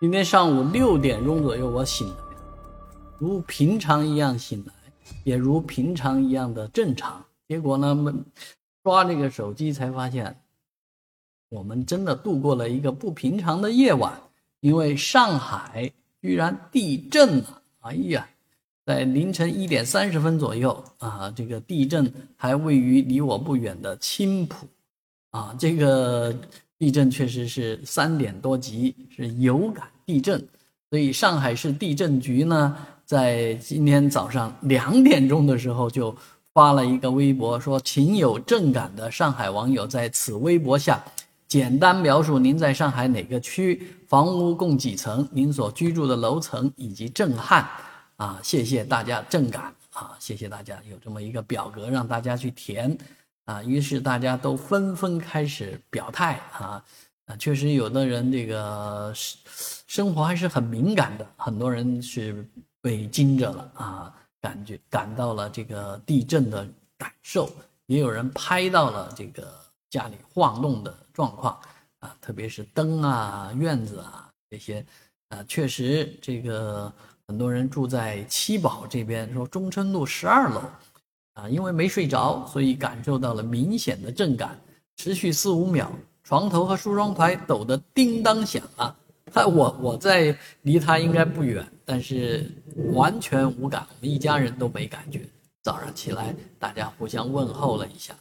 今天上午6点钟左右我醒来，如平常一样醒来，也如平常一样的正常。结果呢，刷这个手机才发现我们真的度过了一个不平常的夜晚，因为上海居然地震了。哎呀，在凌晨1点30分左右啊，这个地震还位于离我不远的青浦啊，这个地震确实是3点多级，是有感地震。所以上海市地震局呢，在今天早上2点钟的时候就发了一个微博，说请有震感的上海网友在此微博下简单描述您在上海哪个区，房屋共几层，您所居住的楼层以及震撼啊！谢谢大家震感啊！谢谢大家，有这么一个表格让大家去填啊。于是大家都纷纷开始表态啊！确实有的人这个生活还是很敏感的，很多人是被惊着了啊，感到了这个地震的感受，也有人拍到了这个家里晃动的状况啊，特别是灯啊、院子啊这些啊，确实这个很多人住在七宝这边，说中春路12楼啊，因为没睡着，所以感受到了明显的震感，持续4-5秒，床头和梳妆台抖得叮当响啊。我在离他应该不远，但是完全无感，我们一家人都没感觉。早上起来，大家互相问候了一下。